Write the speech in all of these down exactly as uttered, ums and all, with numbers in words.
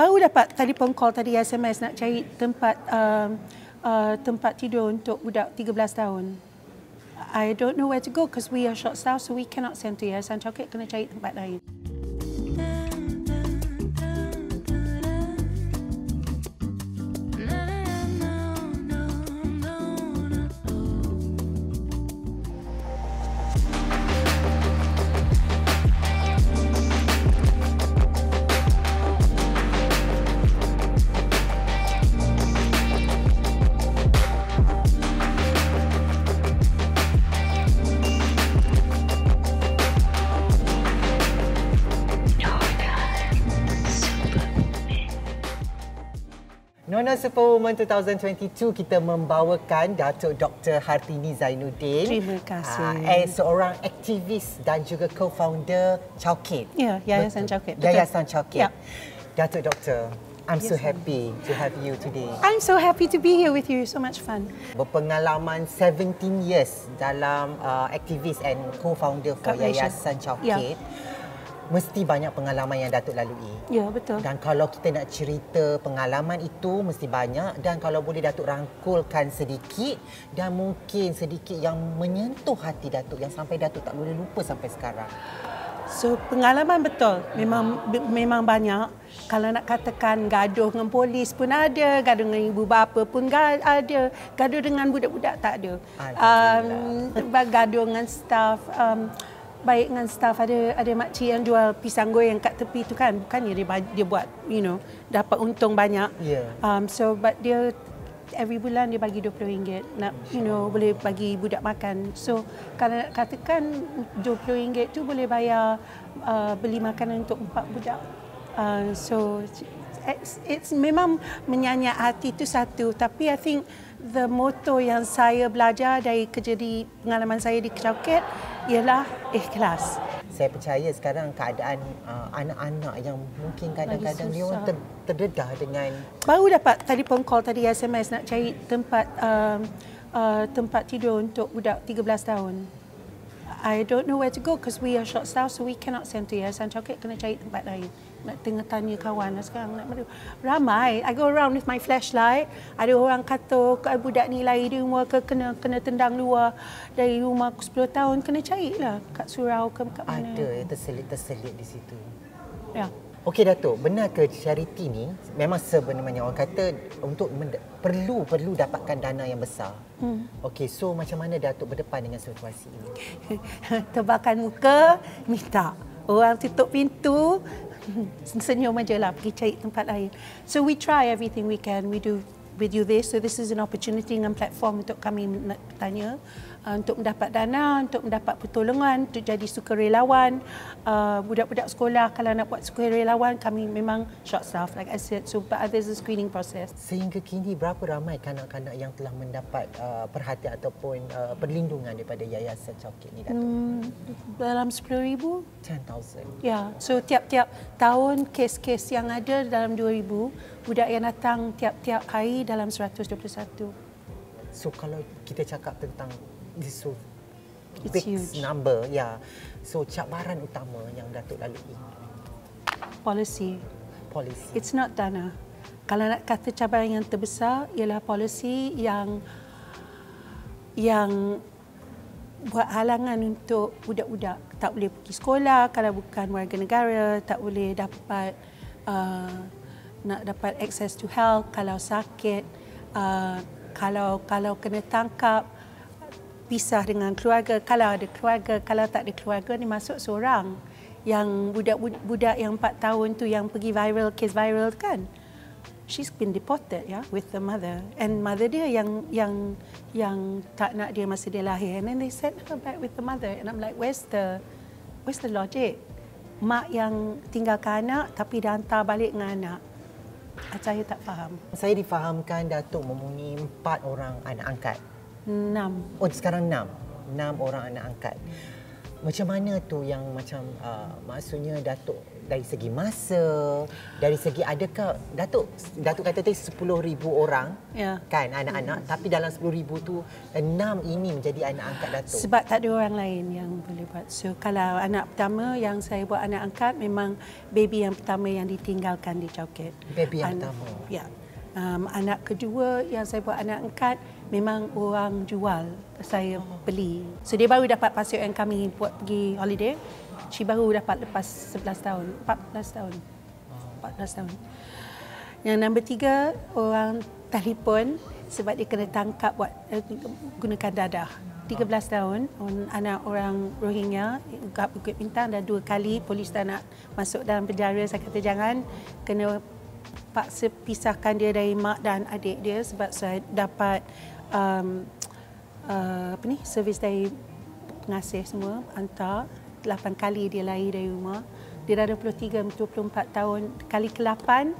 baru dapat telefon call tadi, S M S nak cari tempat uh, uh, tempat tidur untuk budak tiga belas tahun. I don't know where to go because we are short staff, so we cannot send to Yayasan Chow Kit, kena cari tempat lain. Nona Superwoman dua ribu dua puluh dua, kita membawakan Dato' Doktor Hartini Zainuddin. Terima kasih. Uh, seorang aktivis dan juga co-founder Chow Kit. Ya, Yayasan Chow Kit. Yayasan Chow Kit. Ya. Dato' Doktor, I'm yes, so happy to have you today. I'm so happy to be here with you. So much fun. Berpengalaman seventeen years dalam uh, aktivis and co-founder for Yayasan Chow Kit. Ya. Mesti banyak pengalaman yang Datuk lalui. Ya, betul. Dan kalau kita nak cerita pengalaman itu, mesti banyak. Dan kalau boleh Datuk rangkulkan sedikit dan mungkin sedikit yang menyentuh hati Datuk, yang sampai Datuk tak boleh lupa sampai sekarang. So, pengalaman betul. Memang memang banyak. Kalau nak katakan gaduh dengan polis pun ada, gaduh dengan ibu bapa pun ada, gaduh dengan budak-budak tak ada. Um, gaduh dengan staff. Um, Baik dengan staff, ada ada makcik yang jual pisang goreng kat tepi tu kan, bukannya dia, dia buat, you know, dapat untung banyak. Yeah. Um, so but dia every bulan dia bagi dua puluh ringgit nak, you know, boleh bagi budak makan. So kalau nak katakan dua puluh ringgit tu boleh bayar uh, beli makanan untuk empat budak. Uh, so it's, it's memang menyanyat hati tu satu, tapi I think the motto yang saya belajar dari kerja di pengalaman saya di Chow Kit ialah ikhlas. Saya percaya sekarang keadaan anak-anak uh, yang mungkin kadang-kadang dia orang ter, terdedah dengan... Baru dapat telefon call tadi, S M S nak cari tempat uh, uh, tempat tidur untuk budak tiga belas tahun. I don't know where to go because we are short staff, so we cannot send to Yayasan Chow Kit, kena cari tempat lain. Nak tengah tanya kawan lah sekarang, nak madu. Ramai, I go around with my flashlight. Ada orang kata budak ni lari di rumah ke, kena, kena tendang luar dari rumah aku sepuluh tahun, kena carilah kat surau ke kat mana. Ada yang terselit-terselit di situ. Ya. Okey Dato', benar ke charity ni memang sebenarnya orang kata untuk perlu perlu dapatkan dana yang besar. Hmm. Okey, so macam mana Dato' berdepan dengan situasi ini? Tebakan muka, minta. Orang tutup pintu, senyum aja lah, pergi cari tempat lain. So we try everything we can. We do with you this. So this is an opportunity dengan platform untuk kami nak bertanya, uh, untuk mendapat dana, untuk mendapat pertolongan, untuk jadi sukarelawan. Uh, budak-budak sekolah kalau nak buat sukarelawan, kami memang short staff like I said. So but there's a screening process. Sehingga kini berapa ramai kanak-kanak yang telah mendapat uh, perhatian ataupun uh, perlindungan daripada Yayasan Chow Kit ni Dato'? Hmm, dalam sepuluh ribu. ten thousand. Ya, so tiap-tiap tahun kes-kes yang ada dalam dua ribu, budak yang datang tiap-tiap hari dalam seratus dua puluh satu. So kalau kita cakap tentang this so big number, ya. Yeah. So cabaran utama yang Datuk lalui? Policy. Policy. It's not dana. Kalau nak kata cabaran yang terbesar ialah policy yang yang buat halangan untuk budak-budak. Tak boleh pergi sekolah kalau bukan warga negara, tak boleh dapat uh, nak dapat access to health kalau sakit, uh, kalau kalau kena tangkap, pisah dengan keluarga, kalau ada keluarga, kalau tak ada keluarga ni masuk seorang. Yang budak-budak yang empat tahun tu yang pergi viral, kes viral tu kan, she's been deported, ya, yeah, with the mother, and mother dia yang yang yang tak nak dia masa dia lahir, and then they sent her back with the mother, and I'm like, where's the where's the logic? Mak yang tinggalkan anak tapi dah hantar balik dengan anak. Saya tak faham. Saya difahamkan Datuk mempunyai empat orang anak angkat. Enam. Oh, sekarang enam. Enam orang anak angkat. Macam mana tu yang macam uh, maksudnya Datuk dari segi masa, dari segi adakah Datuk Datuk kata tadi sepuluh ribu orang ya. Kan anak-anak, hmm. tapi dalam sepuluh ribu tu enam ini menjadi anak angkat Datuk. Sebab tak ada orang lain yang boleh buat. So kalau anak pertama yang saya buat anak angkat memang baby yang pertama yang ditinggalkan di Chow Kit. Baby yang An pertama. Ya. Um, anak kedua yang saya buat anak angkat memang orang jual, saya beli. So dia baru dapat pasir yang kami buat pergi holiday. She baru dapat lepas sebelas tahun, empat belas tahun. empat belas tahun. Yang nombor tiga orang telefon sebab dia kena tangkap buat eh, gunakan dadah. tiga belas tahun anak orang Rohingya kat Bukit Bintang, dah dua kali polis tak nak masuk dalam penjara, saya kata jangan, kena paksa pisahkan dia dari mak dan adik dia sebab saya dapat um, uh, apa ni, servis dari pengasih semua hantar. Lapan kali dia lahir dari rumah. Dia dah dua puluh tiga, dua puluh empat tahun. Kali ke lapan,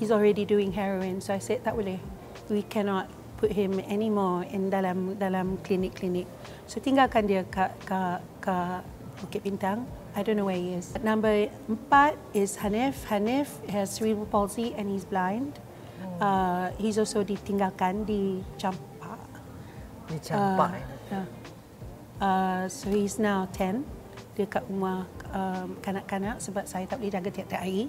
he's already doing heroin. So I said tak boleh. We cannot put him anymore in dalam dalam klinik-klinik. So tinggalkan dia kat kat kat Bukit Bintang. I don't know where he is. Number four is Hanif. Hanif has cerebral palsy and he's blind. Oh. Uh, he's also ditinggalkan di Campak. Di Campak. Uh, uh, uh, so he's now ten. Dia kat rumah um, kanak-kanak sebab saya tak boleh jaga tiap-tiap hari.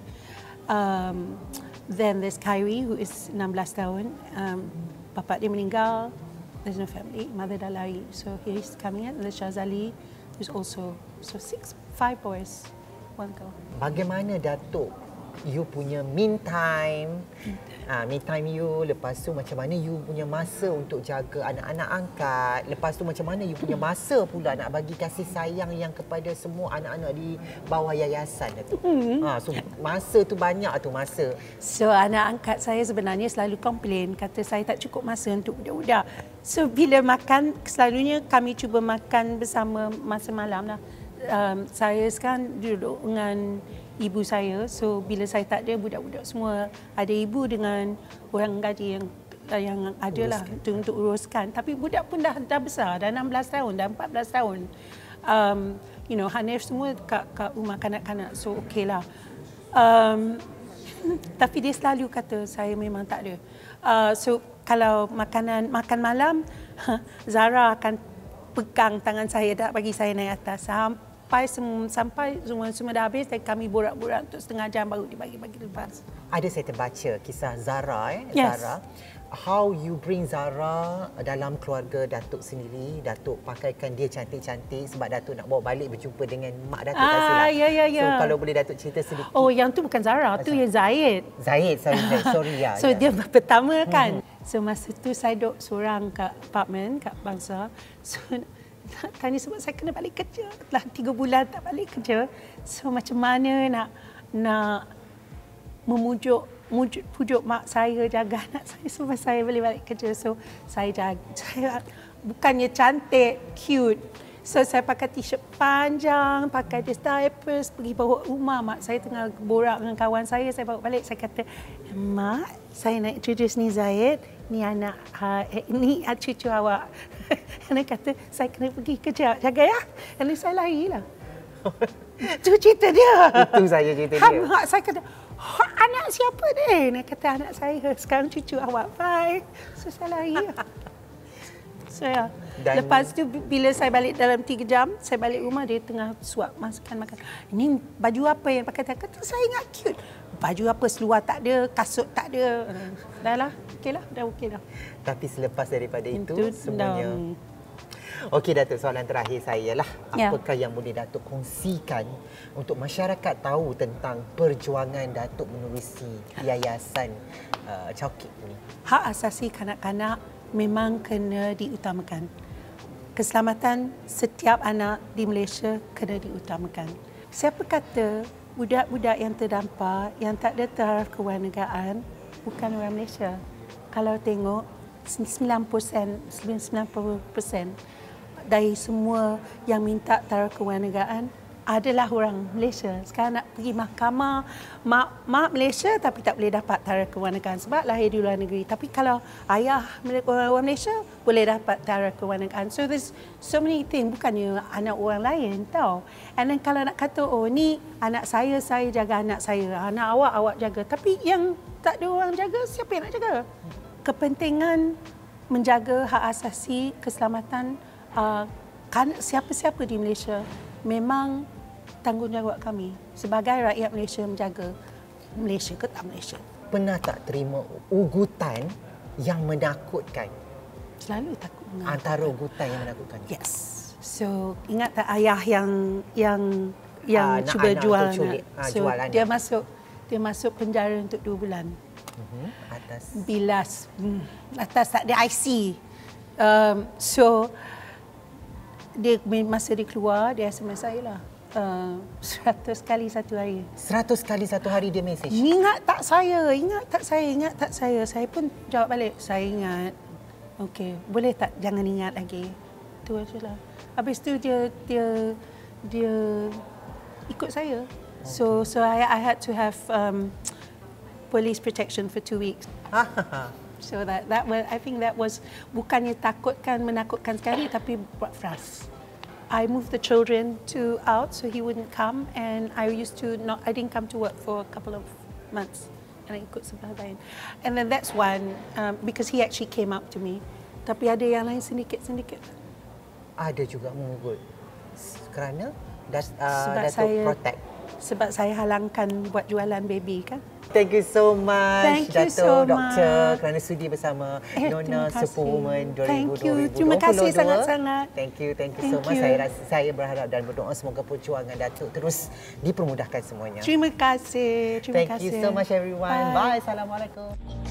Um, then there's Kyrie who is enam belas tahun. Um, bapa dia meninggal. There's no family. Mother dah lari. So he's coming out. There's Shazali who's also so six. Five boys, one girl. Bagaimana Datuk, you punya mean time, ah me time you, lepas tu macam mana you punya masa untuk jaga anak-anak angkat, lepas tu macam mana you punya masa pula nak bagi kasih sayang yang kepada semua anak-anak di bawah yayasan Datuk. Mm. Ah, so masa tu banyak tu masa. So anak angkat saya sebenarnya selalu komplain kata saya tak cukup masa untuk budak-budak. So bila makan selalunya kami cuba makan bersama masa malam lah. Um, saya sekarang duduk dengan ibu saya, so bila saya tak ada budak-budak semua ada ibu dengan orang gaji yang yang adalah untuk, untuk uruskan. Tapi budak pun dah dah besar, dah enam belas tahun, dah empat belas tahun. Um, you know, Hanif semua kat, kat rumah kanak-kanak, so okeylah. Um, tapi dia selalu kata saya memang tak ada. Uh, so kalau makanan makan malam, Zara akan pegang tangan saya dah bagi saya naik atas. Sampai semua, sampai semua, semua dah habis, kami borak-borak untuk setengah jam baru dibagi-bagi lepas. Ada saya terbaca kisah Zara. Eh? Yes. Zara. How you bring Zara dalam keluarga Datuk sendiri. Datuk pakaikan dia cantik-cantik sebab Datuk nak bawa balik berjumpa dengan mak Datuk. Ah, ya, ya, ya. So kalau boleh Datuk cerita sedikit. Oh, yang tu bukan Zara. Itu yang Zahid. Zahid, sorry. sorry ya, so ya. Dia pertama kan. Hmm. So masa tu saya duduk seorang kat apartmen kat Bangsar. So nak tanya sebab saya kena balik kerja. Telah tiga bulan tak balik kerja. So macam mana nak nak memujuk mujuk, pujuk mak saya jaga anak saya sebab saya boleh balik kerja. So saya jaga, saya bukannya cantik, cute. So saya pakai t-shirt panjang, pakai dia diapers, pergi bawa rumah. Mak saya tengah borak dengan kawan saya, saya bawa balik. Saya kata, mak, saya nak introduce ni Zahid, ni anak, uh, eh, ni cucu awak. Dia kata, saya kena pergi kerja, jaga ya. Dan saya lari lah. Itu cerita dia. Itu saya cerita dia. Ha, mak saya kata, oh, anak siapa dia? Dia kata, anak saya, sekarang cucu awak. Bye. So saya lari lah. So, ya. Dan lepas tu bila saya balik dalam tiga jam, saya balik rumah dia tengah suap masakan makan. Ini baju apa yang pakai? Saya kata saya ingat cute. Baju apa, seluar tak ada, kasut tak ada. Hmm. Dah lah, okeylah, dah okeylah. Tapi selepas daripada itu, itu semuanya. No. Okey Datuk, soalan terakhir saya lah. Apakah ya. yang boleh Datuk kongsikan untuk masyarakat tahu tentang perjuangan Datuk menerusi Yayasan uh, Chow Kit ini? Hak asasi kanak-kanak memang kena diutamakan. Keselamatan setiap anak di Malaysia kena diutamakan. Siapa kata budak-budak yang terdampar, yang tak ada taraf kewarganegaraan bukan orang Malaysia? Kalau tengok, sembilan puluh peratus dari semua yang minta taraf kewarganegaraan adalah orang Malaysia. Sekarang nak pergi mahkamah mak, mak Malaysia tapi tak boleh dapat tarikh kewarnagaan sebab lahir di luar negeri. Tapi kalau ayah orang Malaysia boleh dapat tarikh kewarnagaan. So there's so many things, bukannya anak orang lain tau. And then kalau nak kata oh ni anak saya, saya jaga anak saya, anak awak, awak jaga. Tapi yang tak ada orang jaga, siapa yang nak jaga? Kepentingan menjaga hak asasi keselamatan uh, siapa-siapa di Malaysia memang tanggungjawab kami sebagai rakyat Malaysia menjaga Malaysia ke tak Malaysia. Pernah tak terima ugutan yang menakutkan? Selalu takut. Menakutkan. Antara ugutan yang menakutkan. Yes. So ingat tak ayah yang yang yang uh, cuba anak jual anak. Culik, uh, so jual dia anak. masuk dia masuk penjara untuk dua bulan. Uh-huh. Atas bilas hmm, atas tak ada I C. Um, so dia masa dia keluar dia S M S saya lah seratus uh, kali satu hari. Seratus kali satu hari dia mesej. Ingat tak saya, ingat tak saya, ingat tak saya. Saya pun jawab balik, saya ingat. Okey, boleh tak jangan ingat lagi. Tu ajalah. Habis tu dia dia dia ikut saya. Okay. So so I I had to have um, police protection for two weeks. So that that was, I think that was bukannya takutkan menakutkan sekali tapi buat frust. I moved the children to out so he wouldn't come and I used to not I didn't come to work for a couple of months and I ikut sebelah lain. And then that's one um, because he actually came up to me. Tapi ada yang lain sedikit-sedikit. Ada juga mengugut kerana das, uh, Dato' saya, protect. Sebab saya halangkan buat jualan baby kan. Thank you so much, Thank Dato' so Doktor much. kerana sudi bersama eh, Nona Superwoman dua ribu dua puluh dua. Thank you, terima kasih sangat-sangat. Thank you, thank you thank so much. You. Saya rasa, saya berharap dan berdoa semoga perjuangan Dato' terus dipermudahkan semuanya. Terima kasih, terima thank kasih. Thank you so much everyone. Bye, Bye. Assalamualaikum.